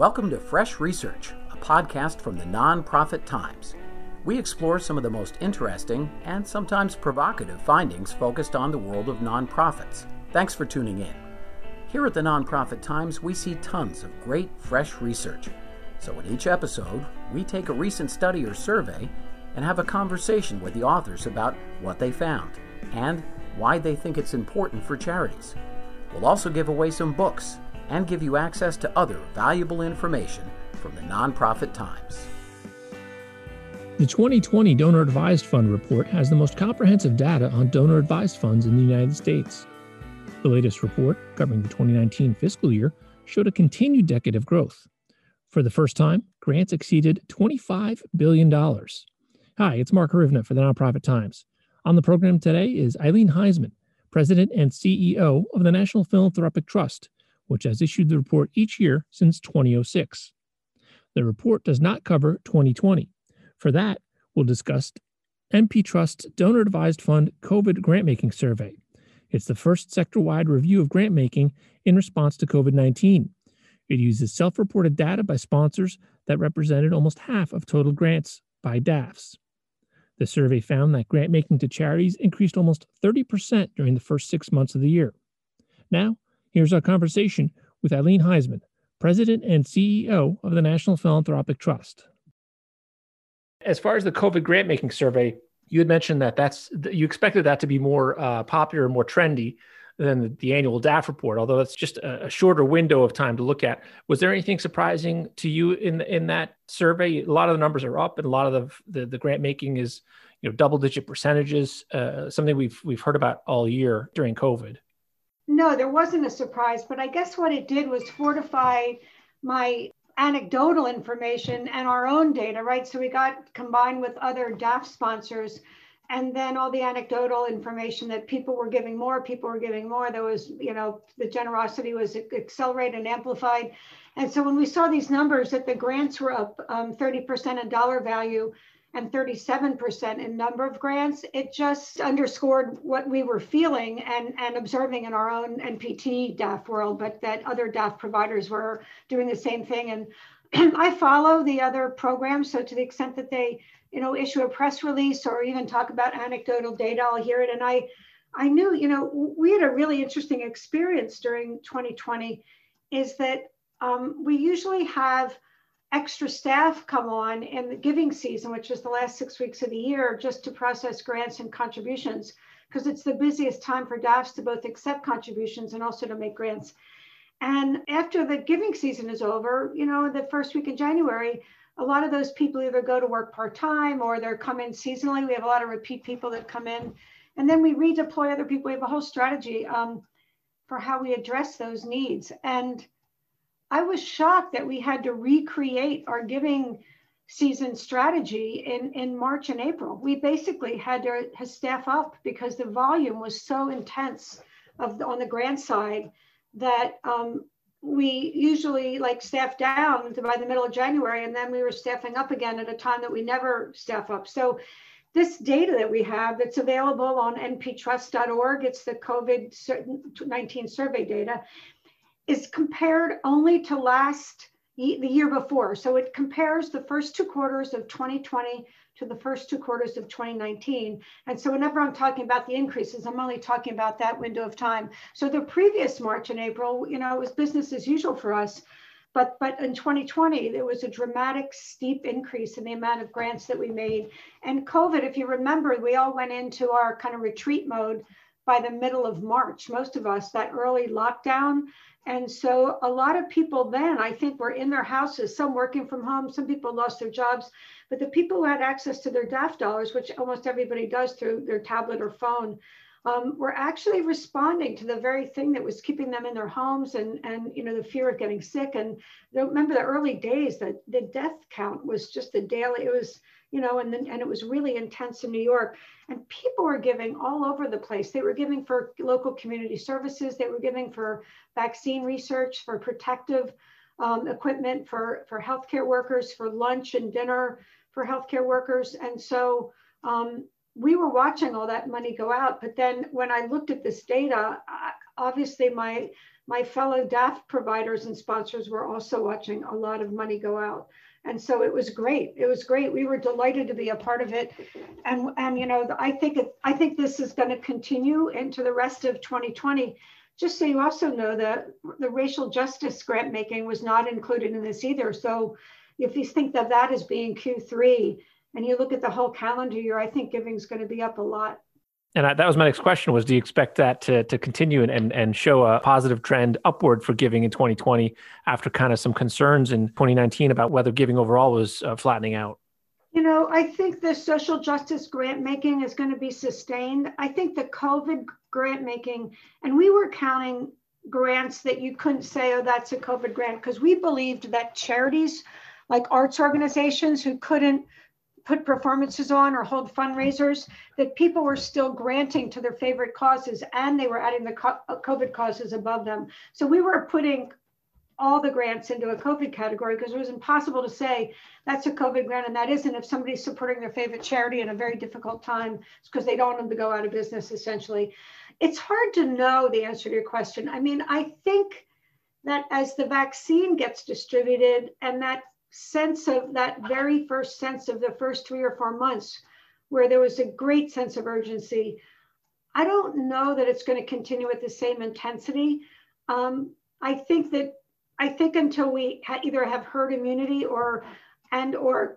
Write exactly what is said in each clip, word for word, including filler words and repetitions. Welcome to Fresh Research, a podcast from the Nonprofit Times. We explore some of the most interesting and sometimes provocative findings focused on the world of nonprofits. Thanks for tuning in. Here at the Nonprofit Times, we see tons of great, fresh research. So in each episode, we take a recent study or survey and have a conversation with the authors about what they found and why they think it's important for charities. We'll also give away some books and give you access to other valuable information from the Nonprofit Times. The twenty twenty Donor Advised Fund report has the most comprehensive data on donor advised funds in the United States. The latest report, covering the twenty nineteen fiscal year, showed a continued decade of growth. For the first time, grants exceeded twenty-five billion dollars. Hi, it's Mark Hrywna for the Nonprofit Times. On the program today is Eileen Heisman, President and C E O of the National Philanthropic Trust, which has issued the report each year since two thousand six. The report does not cover twenty twenty. For that, we'll discuss N P Trust's Donor Advised Fund COVID Grantmaking Survey. It's the first sector-wide review of grantmaking in response to COVID nineteen. It uses self-reported data by sponsors that represented almost half of total grants by D A Fs. The survey found that grantmaking to charities increased almost thirty percent during the first six months of the year. Now, here's our conversation with Eileen Heisman, President and C E O of the National Philanthropic Trust. As far as the COVID grant-making survey, you had mentioned that that's you expected that to be more uh, popular and more trendy than the, the annual D A F report, although that's just a, a shorter window of time to look at. Was there anything surprising to you in in that survey? A lot of the numbers are up, and a lot of the the, the grant-making is you know double-digit percentages, uh, something we've we've heard about all year during COVID. No, there wasn't a surprise, but I guess what it did was fortify my anecdotal information and our own data, right? So we got combined with other D A F sponsors, and then all the anecdotal information that people were giving more, people were giving more. There was, you know, the generosity was accelerated and amplified. And so when we saw these numbers that the grants were up um, thirty percent in dollar value and thirty-seven percent in number of grants, it just underscored what we were feeling and, and observing in our own N P T D A F world, but that other D A F providers were doing the same thing. And I follow the other programs, so to the extent that they, you know, issue a press release or even talk about anecdotal data, I'll hear it. And I, I knew, you know, we had a really interesting experience during twenty twenty, is that um, we usually have extra staff come on in the giving season, which is the last six weeks of the year, just to process grants and contributions, because it's the busiest time for D A Fs to both accept contributions and also to make grants. And after the giving season is over, you know, the first week in January, a lot of those people either go to work part-time or they're come in seasonally. We have a lot of repeat people that come in, and then we redeploy other people. We have a whole strategy um, for how we address those needs. And I was shocked that we had to recreate our giving season strategy in, in March and April. We basically had to staff up because the volume was so intense of on the grant side that um, we usually like staff down by the middle of January, and then we were staffing up again at a time that we never staff up. So this data that we have that's available on N P trust dot org, it's the COVID nineteen survey data, is compared only to last y- the year before. So it compares the first two quarters of twenty twenty to the first two quarters of twenty nineteen. And so whenever I'm talking about the increases, I'm only talking about that window of time. So the previous March and April, you know, it was business as usual for us. But, but in twenty twenty, there was a dramatic, steep increase in the amount of grants that we made. And COVID, if you remember, we all went into our kind of retreat mode by the middle of March, most of us, that early lockdown. And so a lot of people then, I think, were in their houses, some working from home, some people lost their jobs, but the people who had access to their D A F dollars, which almost everybody does through their tablet or phone, um, were actually responding to the very thing that was keeping them in their homes and, and you know, the fear of getting sick. And remember the early days that the death count was just the daily, it was, you know, and then, and it was really intense in New York. And people were giving all over the place. They were giving for local community services. They were giving for vaccine research, for protective um, equipment, for, for healthcare workers, for lunch and dinner for healthcare workers. And so um, we were watching all that money go out. But then when I looked at this data, I, obviously my my fellow D A F providers and sponsors were also watching a lot of money go out. And so it was great. It was great. We were delighted to be a part of it. And, and you know, I think, it, I think this is going to continue into the rest of twenty twenty. Just so you also know that the racial justice grant making was not included in this either. So if you think that that is being Q three and you look at the whole calendar year, I think giving is going to be up a lot. And I, that was my next question was, do you expect that to, to continue and, and, and show a positive trend upward for giving in twenty twenty after kind of some concerns in twenty nineteen about whether giving overall was uh, flattening out? You know, I think the social justice grant making is going to be sustained. I think the COVID grant making, and we were counting grants that you couldn't say, oh, that's a COVID grant, because we believed that charities like arts organizations who couldn't put performances on or hold fundraisers, that people were still granting to their favorite causes and they were adding the COVID causes above them. So we were putting all the grants into a COVID category because it was impossible to say that's a COVID grant and that isn't if somebody's supporting their favorite charity in a very difficult time. It's because they don't want them to go out of business, essentially. It's hard to know the answer to your question. I mean, I think that as the vaccine gets distributed and that sense of that very first sense of the first three or four months where there was a great sense of urgency. I don't know that it's going to continue with the same intensity. Um, I think that, I think until we ha- either have herd immunity or, and or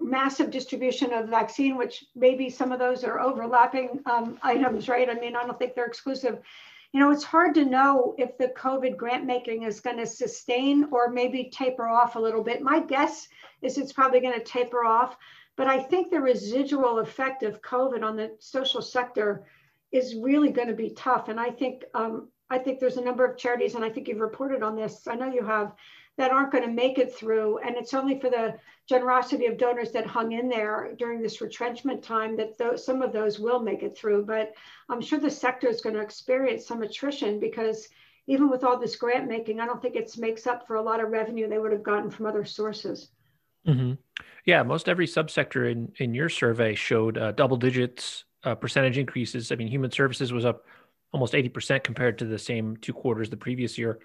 massive distribution of the vaccine, which maybe some of those are overlapping um, items, right? I mean, I don't think they're exclusive. You know, it's hard to know if the COVID grant making is going to sustain or maybe taper off a little bit. My guess is it's probably going to taper off, but I think the residual effect of COVID on the social sector is really going to be tough. And I think um, I think there's a number of charities, and I think you've reported on this, I know you have, that aren't going to make it through. And it's only for the generosity of donors that hung in there during this retrenchment time that those, some of those will make it through. But I'm sure the sector is going to experience some attrition because even with all this grant making, I don't think it makes up for a lot of revenue they would have gotten from other sources. Mm-hmm. Yeah, most every subsector in, in your survey showed uh, double digits uh, percentage increases. I mean, human services was up almost eighty percent compared to the same two quarters the previous year.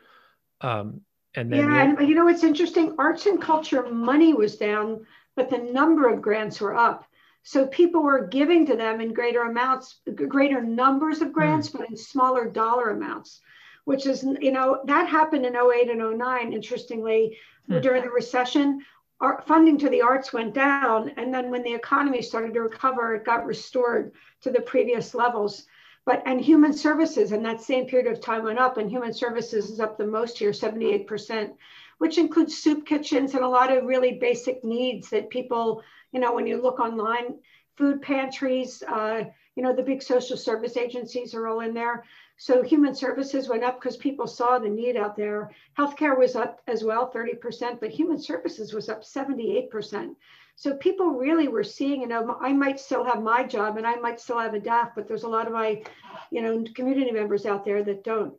Um, And then yeah, and you know, it's interesting. Arts and culture money was down, but the number of grants were up. So people were giving to them in greater amounts, greater numbers of grants, mm. but in smaller dollar amounts, which is, you know, that happened in oh eight and oh nine, interestingly, mm. during the recession. Our funding to the arts went down. And then when the economy started to recover, it got restored to the previous levels. But, and human services in that same period of time went up, and human services is up the most here, seventy-eight percent, which includes soup kitchens and a lot of really basic needs that people, you know, when you look online, food pantries, uh, you know, the big social service agencies are all in there. So human services went up because people saw the need out there. Healthcare was up as well, thirty percent, but human services was up seventy-eight percent. So people really were seeing, you know, I might still have my job and I might still have a D A F, but there's a lot of my, you know, community members out there that don't.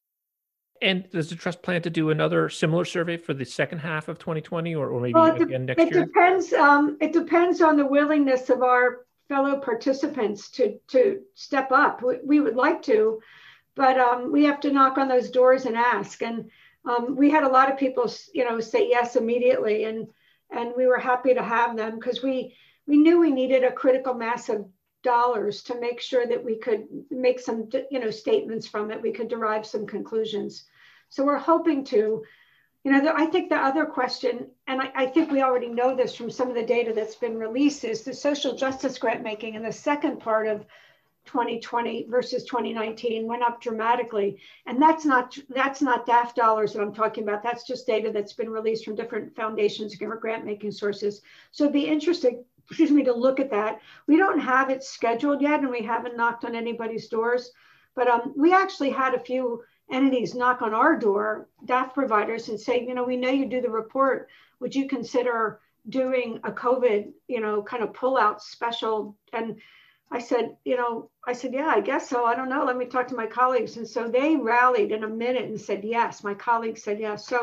And does the trust plan to do another similar survey for the second half of twenty twenty or, or maybe well, it, again next it year? Depends, um, it depends on the willingness of our fellow participants to, to step up. We, we would like to, but um, we have to knock on those doors and ask. And um, we had a lot of people, you know, say yes immediately. And And we were happy to have them because we, we knew we needed a critical mass of dollars to make sure that we could make some, you know, statements from it. We could derive some conclusions. So we're hoping to, you know, the, I think the other question, and I, I think we already know this from some of the data that's been released, is the social justice grant making in the second part of twenty twenty versus twenty nineteen went up dramatically. And that's not that's not D A F dollars that I'm talking about. That's just data that's been released from different foundations, different grant making sources. So it'd be interesting, excuse me, to look at that. We don't have it scheduled yet and we haven't knocked on anybody's doors, but um, we actually had a few entities knock on our door, D A F providers, and say, you know, we know you do the report, would you consider doing a COVID, you know, kind of pullout special? And I said, you know, I said, yeah, I guess so. I don't know. Let me talk to my colleagues. And so they rallied in a minute and said, yes, my colleagues said, yes. So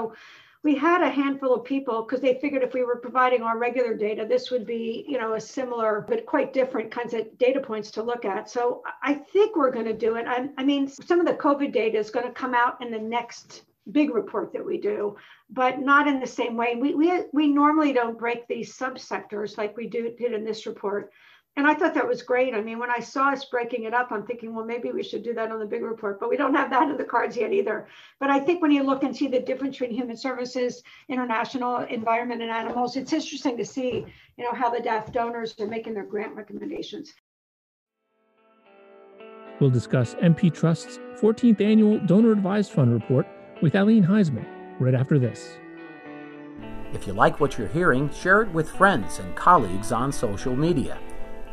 we had a handful of people because they figured if we were providing our regular data, this would be, you know, a similar, but quite different kinds of data points to look at. So I think we're going to do it. I, I mean, some of the COVID data is going to come out in the next big report that we do, but not in the same way. We, we, we normally don't break these subsectors like we do, did in this report. And I thought that was great. I mean, when I saw us breaking it up, I'm thinking, well, maybe we should do that on the big report, but we don't have that in the cards yet either. But I think when you look and see the difference between human services, international, environment, and animals, it's interesting to see, you know, how the D A F donors are making their grant recommendations. We'll discuss M P Trust's fourteenth Annual Donor Advised Fund Report with Eileen Heisman right after this. If you like what you're hearing, share it with friends and colleagues on social media.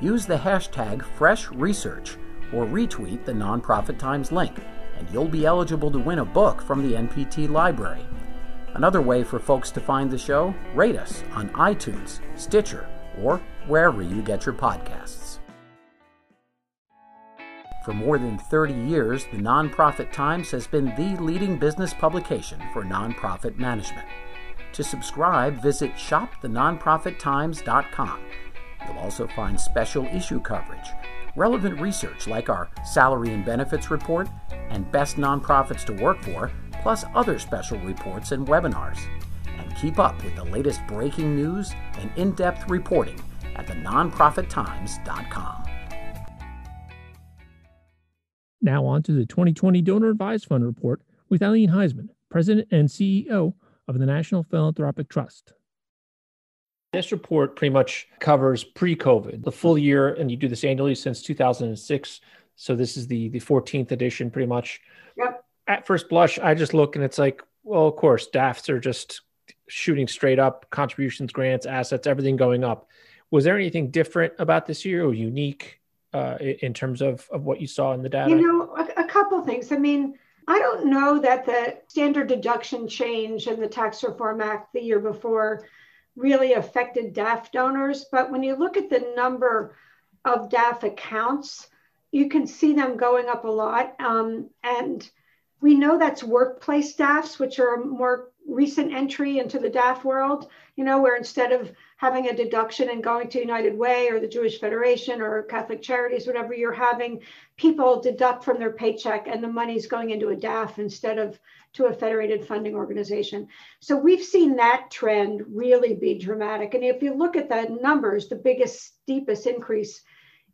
Use the hashtag FreshResearch or retweet the Nonprofit Times link, and you'll be eligible to win a book from the N P T library. Another way for folks to find the show, rate us on iTunes, Stitcher, or wherever you get your podcasts. For more than thirty years, the Nonprofit Times has been the leading business publication for nonprofit management. To subscribe, visit shop the nonprofit times dot com. You'll also find special issue coverage, relevant research like our salary and benefits report, and best nonprofits to work for, plus other special reports and webinars. And keep up with the latest breaking news and in-depth reporting at the nonprofit times dot com. Now on to the twenty twenty Donor Advised Fund Report with Eileen Heisman, President and C E O of the National Philanthropic Trust. This report pretty much covers pre-COVID, the full year, and you do this annually since two thousand six. So this is the, the fourteenth edition, pretty much. Yep. At first blush, I just look and it's like, well, of course, D A Fs are just shooting straight up, contributions, grants, assets, everything going up. Was there anything different about this year or unique uh, in terms of, of what you saw in the data? You know, a, a couple things. I mean, I don't know that the standard deduction change in the Tax Reform Act the year before really affected D A F donors. But when you look at the number of D A F accounts, you can see them going up a lot. Um, and we know that's workplace D A Fs, which are a more recent entry into the D A F world, you know, where instead of having a deduction and going to United Way or the Jewish Federation or Catholic Charities, whatever, you're having people deduct from their paycheck and the money's going into a D A F instead of to a federated funding organization. So we've seen that trend really be dramatic. And if you look at the numbers, the biggest, steepest increase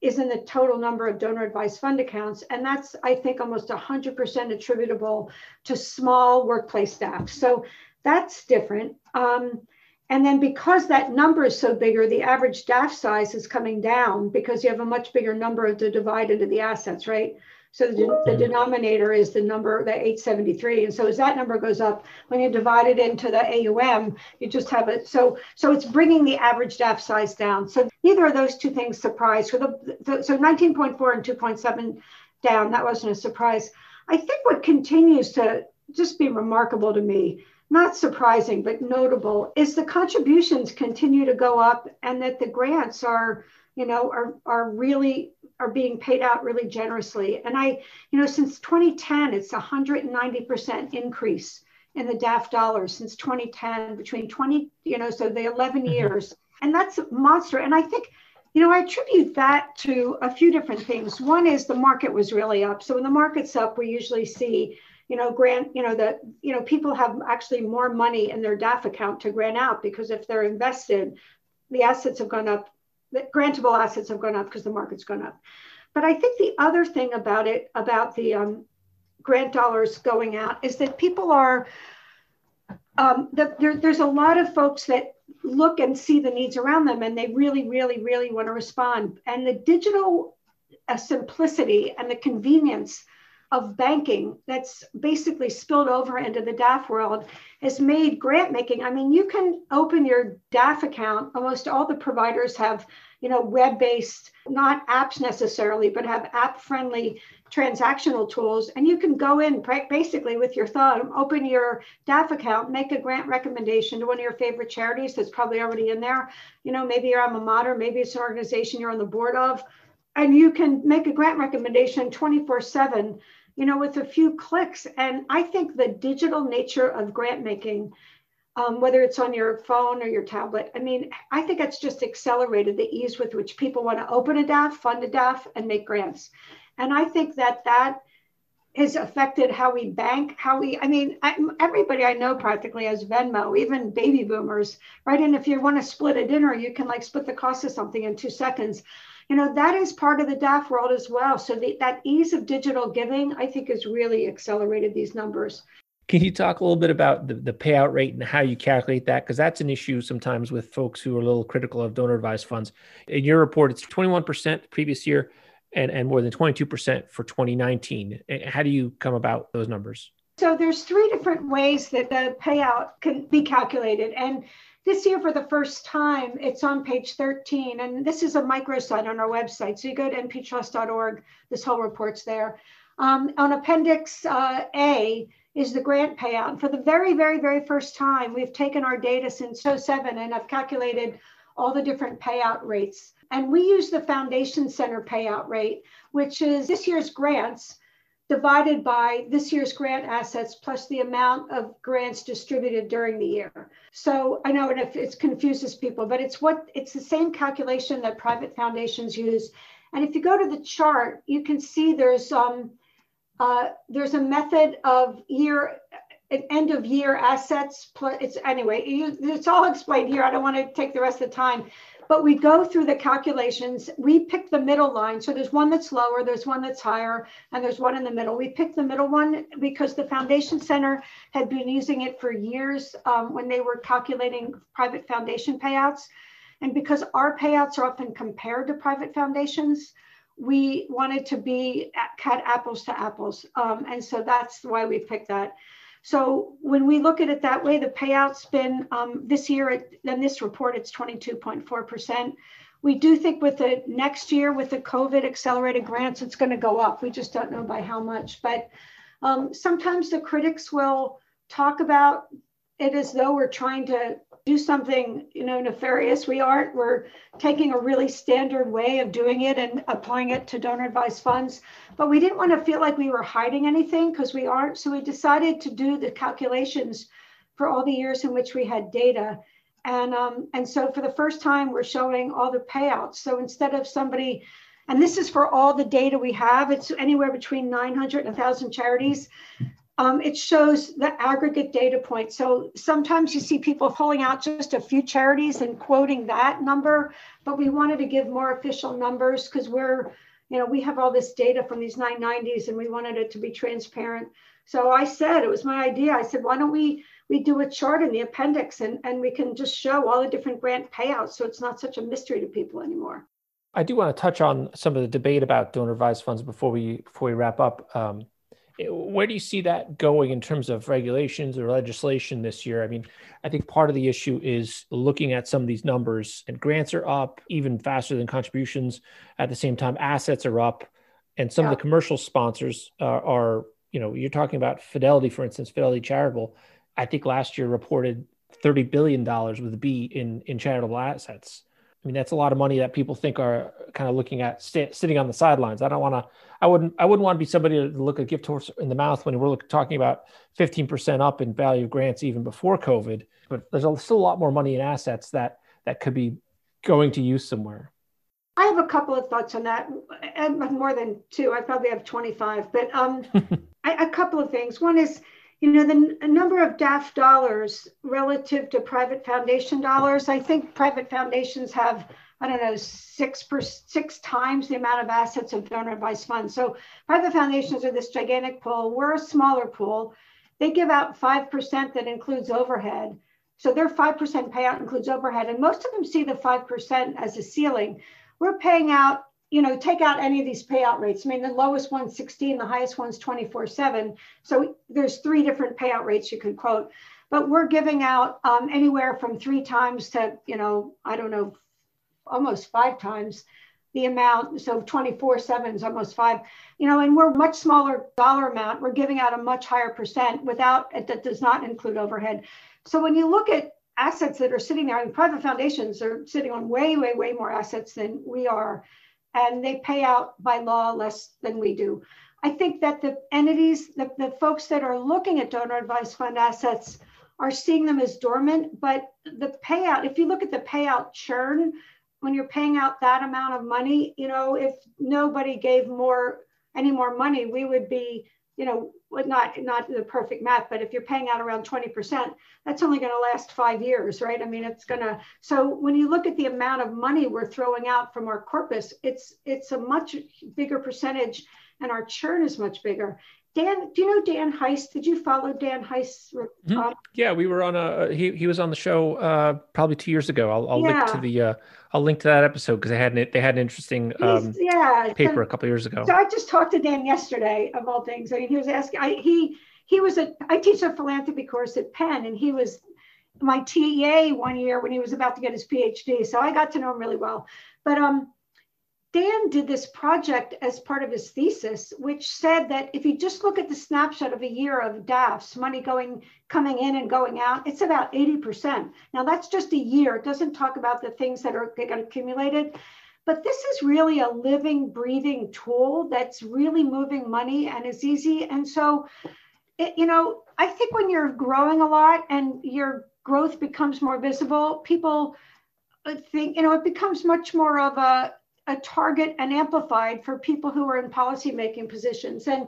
is in the total number of donor advised fund accounts. And that's, I think, almost one hundred percent attributable to small workplace staff. So that's different. Um, and then because that number is so bigger, the average D A F size is coming down because you have a much bigger number to divide into the assets, right? So the, the denominator is the number, the eight seventy-three. And so as that number goes up, when you divide it into the A U M, you just have it. So, so it's bringing the average D A F size down. So neither of those two things surprised. So, the, so nineteen point four and two point seven down, that wasn't a surprise. I think what continues to just be remarkable to me, not surprising, but notable, is the contributions continue to go up and that the grants are, you know, are, are really, are being paid out really generously. And I, you know, since twenty ten, it's a one hundred ninety percent increase in the D A F dollars since twenty ten, between twenty, you know, so the eleven mm-hmm. years. And that's a monster. And I think, you know, I attribute that to a few different things. One is the market was really up. So when the market's up, we usually see, you know, grant, you know, that, you know, people have actually more money in their D A F account to grant out because if they're invested, the assets have gone up. The grantable assets have gone up because the market's gone up. But I think the other thing about it, about the um, grant dollars going out, is that people are, um, the, there, there's a lot of folks that look and see the needs around them and they really, really, really want to respond. And the digital uh, simplicity and the convenience of banking that's basically spilled over into the D A F world has made grant making. I mean, you can open your D A F account. Almost all the providers have, you know, web-based, not apps necessarily, but have app-friendly transactional tools. And you can go in basically with your thumb, open your D A F account, make a grant recommendation to one of your favorite charities that's probably already in there. You know, maybe your alma mater, maybe it's an organization you're on the board of. And you can make a grant recommendation twenty-four seven, you know, with a few clicks. And I think the digital nature of grant making, um, whether it's on your phone or your tablet, I mean, I think it's just accelerated the ease with which people want to open a D A F, fund a D A F, and make grants. And I think that that has affected how we bank, how we, I mean, I, everybody I know practically has Venmo, even baby boomers, right? And if you want to split a dinner, you can like split the cost of something in two seconds. You know, that is part of the D A F world as well. So the, that ease of digital giving, I think, has really accelerated these numbers. Can you talk a little bit about the, the payout rate and how you calculate that? Because that's an issue sometimes with folks who are a little critical of donor-advised funds. In your report, it's twenty-one percent the previous year. And, and more than twenty-two percent for twenty nineteen. How do you come about those numbers? So there's three different ways that the payout can be calculated. And this year, for the first time, it's on page thirteen. And this is a microsite on our website. So you go to n p trust dot org. This whole report's there. Um, on Appendix uh, A is the grant payout. And for the very, very, very first time, we've taken our data since oh seven and I've calculated all the different payout rates. And we use the Foundation Center payout rate, which is this year's grants divided by this year's grant assets plus the amount of grants distributed during the year. So I know it confuses people, but it's what it's the same calculation that private foundations use. And if you go to the chart, you can see there's um uh, there's a method of year. End of year assets, it's anyway, it's all explained here. I don't want to take the rest of the time, but we go through the calculations. We pick the middle line. So there's one that's lower, there's one that's higher, and there's one in the middle. We picked the middle one because the Foundation Center had been using it for years um, when they were calculating private foundation payouts. And because our payouts are often compared to private foundations, we wanted to be had apples to apples. Um, and so that's why we picked that. So when we look at it that way, the payout's been um, this year, it, in this report, it's twenty-two point four percent. We do think with the next year, with the COVID accelerated grants, it's going to go up. We just don't know by how much. But um, sometimes the critics will talk about it as though we're trying to do something, you know, nefarious. We aren't. We're taking a really standard way of doing it and applying it to donor advised funds. But we didn't want to feel like we were hiding anything because we aren't. So we decided to do the calculations for all the years in which we had data. And, um, and so for the first time, we're showing all the payouts. So instead of somebody, and this is for all the data we have, it's anywhere between nine hundred and one thousand charities. Um, it shows the aggregate data point. So sometimes you see people pulling out just a few charities and quoting that number, but we wanted to give more official numbers because we're, you know, we have all this data from these nine nineties and we wanted it to be transparent. So I said, it was my idea. I said, why don't we, we do a chart in the appendix and, and we can just show all the different grant payouts so it's not such a mystery to people anymore. I do want to touch on some of the debate about donor-advised funds before we, before we wrap up. Um, Where do you see that going in terms of regulations or legislation this year? I mean, I think part of the issue is looking at some of these numbers, and grants are up even faster than contributions. At the same time, assets are up, and some yeah. of the commercial sponsors are, are, you know, you're talking about Fidelity, for instance, Fidelity Charitable, I think last year reported thirty billion dollars with a B in, in charitable assets. I mean, that's a lot of money that people think are kind of looking at st- sitting on the sidelines. I don't want to, I wouldn't, I wouldn't want to be somebody to look a gift horse in the mouth when we're look, talking about fifteen percent up in value of grants even before COVID, but there's a, still a lot more money in assets that, that could be going to use somewhere. I have a couple of thoughts on that, and more than two, I probably have twenty-five, but um, I, a couple of things. One is, you know, the n- number of D A F dollars relative to private foundation dollars, I think private foundations have, I don't know, six per, six times the amount of assets of donor advised funds. So private foundations are this gigantic pool. We're a smaller pool. They give out five percent that includes overhead. So their five percent payout includes overhead. And most of them see the five percent as a ceiling. We're paying out, you know, take out any of these payout rates. I mean, the lowest one's sixteen, the highest one's twenty-four seven. So there's three different payout rates you could quote, but we're giving out um, anywhere from three times to, you know, I don't know, almost five times the amount. So twenty-four seven is almost five, you know, and we're much smaller dollar amount. We're giving out a much higher percent without, that does not include overhead. So when you look at assets that are sitting there, I mean, private foundations are sitting on way, way, way more assets than we are. And they pay out by law less than we do. I think that the entities, the, the folks that are looking at donor advised fund assets are seeing them as dormant, but the payout, if you look at the payout churn, when you're paying out that amount of money, you know, if nobody gave more, any more money, we would be you know, not, not the perfect math, but if you're paying out around twenty percent, that's only going to last five years, right? I mean, it's going to, so when you look at the amount of money we're throwing out from our corpus, it's, it's a much bigger percentage and our churn is much bigger. Dan, do you know Dan Heist? Did you follow Dan Heist's? Um, yeah, we were on a, he, he was on the show uh, probably two years ago. I'll, I'll yeah. link to the, uh, I'll link to that episode because they had an, they had an interesting um, yeah. paper a couple of years ago. So I just talked to Dan yesterday of all things. I mean, he was asking, I, he, he was a, I teach a philanthropy course at Penn and he was my T A one year when he was about to get his PhD. So I got to know him really well, but um. Dan did this project as part of his thesis, which said that if you just look at the snapshot of a year of D A Fs, money going, coming in and going out, it's about eighty percent. Now that's just a year. It doesn't talk about the things that are that got accumulated, but this is really a living, breathing tool that's really moving money and is easy. And so, it, you know, I think when you're growing a lot and your growth becomes more visible, people think, you know, it becomes much more of a, a target and amplified for people who are in policymaking positions. And,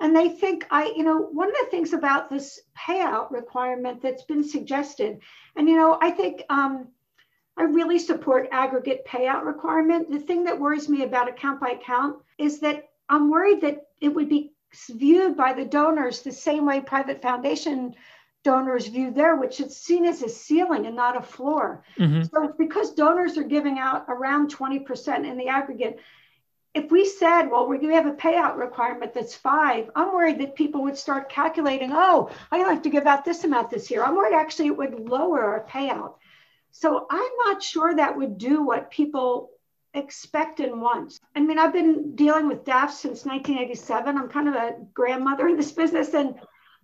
and they think, I, you know, one of the things about this payout requirement that's been suggested, and, you know, I think um, I really support aggregate payout requirement. The thing that worries me about account by account is that I'm worried that it would be viewed by the donors the same way private foundation donors view there, which is seen as a ceiling and not a floor. Mm-hmm. So because donors are giving out around twenty percent in the aggregate, if we said, well, we have a payout requirement that's five, I'm worried that people would start calculating, oh, I have to give out this amount this year. I'm worried actually it would lower our payout. So I'm not sure that would do what people expect and want. I mean, I've been dealing with D A Fs since nineteen eighty-seven. I'm kind of a grandmother in this business, and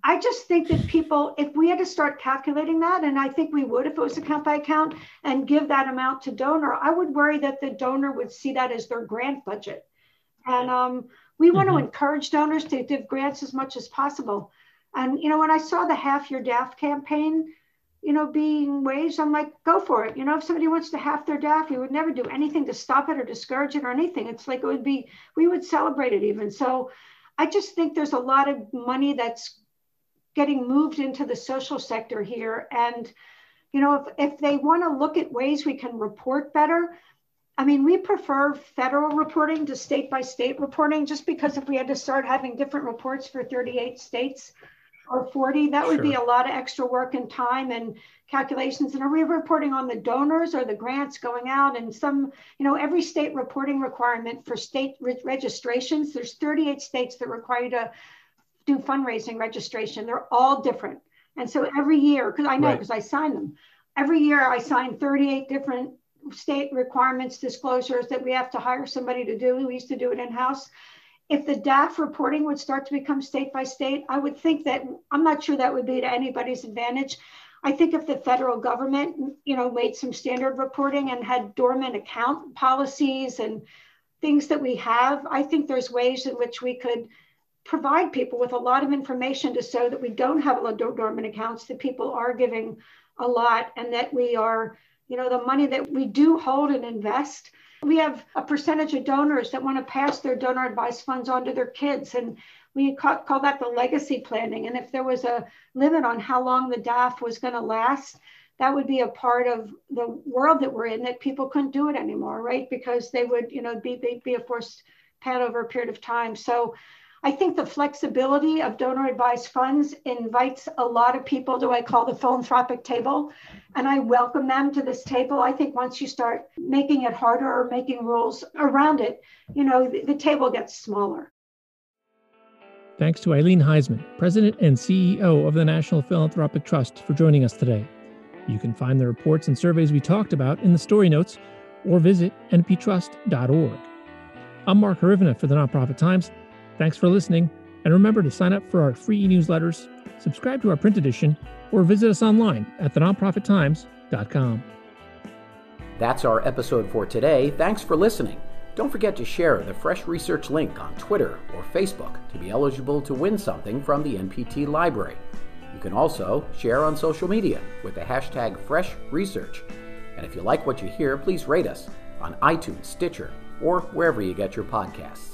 I just think that people, if we had to start calculating that, and I think we would if it was account by account, and give that amount to donor, I would worry that the donor would see that as their grant budget. And um, we want mm-hmm. to encourage donors to give grants as much as possible. And, you know, when I saw the half your D A F campaign, you know, being waged, I'm like, go for it. You know, if somebody wants to half their D A F, we would never do anything to stop it or discourage it or anything. It's like it would be, we would celebrate it even. So I just think there's a lot of money that's getting moved into the social sector here. And, you know, if, if they want to look at ways we can report better, I mean, we prefer federal reporting to state by state reporting, just because if we had to start having different reports for thirty-eight states or forty, that sure. would be a lot of extra work and time and calculations. And are we reporting on the donors or the grants going out? And some, you know, every state reporting requirement for state re- registrations, there's thirty-eight states that require you to do fundraising registration. They're all different. And so every year, because I know, because right. I sign them, every year I sign thirty-eight different state requirements, disclosures that we have to hire somebody to do. We used to do it in-house. If the D A F reporting would start to become state by state, I would think that, I'm not sure that would be to anybody's advantage. I think if the federal government, you know, made some standard reporting and had dormant account policies and things that we have, I think there's ways in which we could provide people with a lot of information to so that we don't have a lot of dormant accounts, that people are giving a lot, and that we are, you know, the money that we do hold and invest. We have a percentage of donors that want to pass their donor advised funds on to their kids. And we call, call that the legacy planning. And if there was a limit on how long the D A F was going to last, that would be a part of the world that we're in, that people couldn't do it anymore, right? Because they would, you know, be, they'd be a forced pan over a period of time. So I think the flexibility of donor advised funds invites a lot of people to what I call the philanthropic table, and I welcome them to this table. I think once you start making it harder or making rules around it, you know, the, the table gets smaller. Thanks to Eileen Heisman, President and C E O of the National Philanthropic Trust, for joining us today. You can find the reports and surveys we talked about in the story notes or visit n p trust dot org. I'm Mark Hrywna for the Nonprofit Times. Thanks for listening, and remember to sign up for our free e-newsletters, subscribe to our print edition, or visit us online at the nonprofit times dot com. That's our episode for today. Thanks for listening. Don't forget to share the Fresh Research link on Twitter or Facebook to be eligible to win something from the N P T library. You can also share on social media with the hashtag Fresh Research. And if you like what you hear, please rate us on iTunes, Stitcher, or wherever you get your podcasts.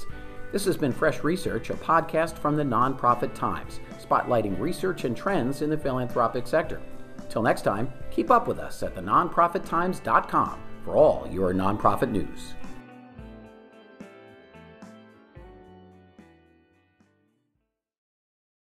This has been Fresh Research, a podcast from the Nonprofit Times, spotlighting research and trends in the philanthropic sector. Till next time, keep up with us at the nonprofit times dot com for all your nonprofit news.